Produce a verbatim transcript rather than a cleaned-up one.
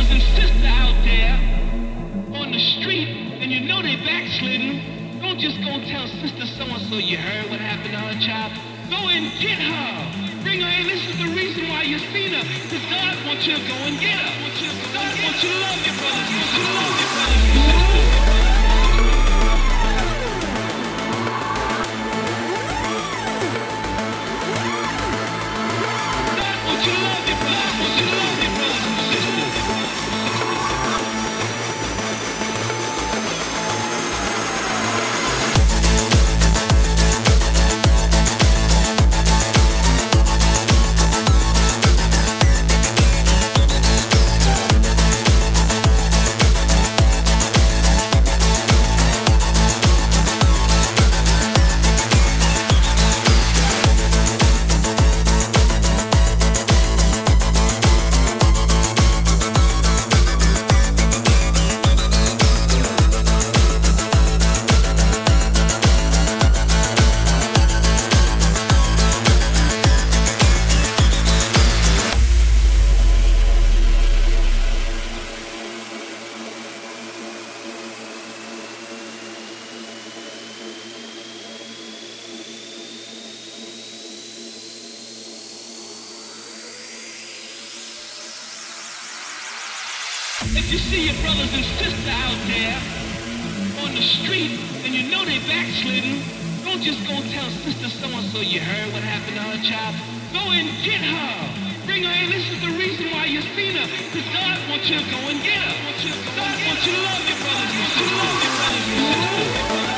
brothers and sisters out there on the street and you know they backslidden, don't just go tell sister so-and-so you heard what happened to her child. Go and get her. Bring her in. This is the reason why you've seen her. Because God wants you to go and get her. God wants you to love your brothers. He wants you to love your brothers and sisters. God wants you to love your brothers. He wants you to love your brothers and sisters. If you see your brothers and sisters out there on the street and you know they backslidden, don't just go tell sister so-and-so you heard what happened to her child. Go and get her. Bring her in. This is the reason why you've seen her. Because God wants you to go and get her. God wants you to love your brothers and sisters.